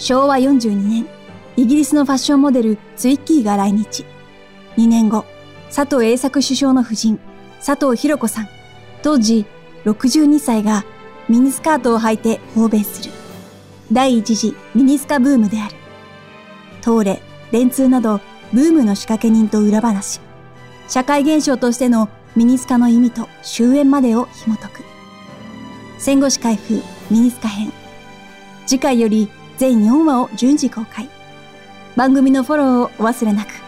昭和42年、イギリスのファッションモデル、ツイッキーが来日。2年後、佐藤栄作首相の夫人、佐藤博子さん、当時62歳がミニスカートを履いて訪米する。第一次ミニスカブームである。東レ、電通などブームの仕掛け人と裏話。社会現象としてのミニスカの意味と終焉までを紐解く。戦後史開封ミニスカ編。次回より全4話を順次公開。番組のフォローをお忘れなく。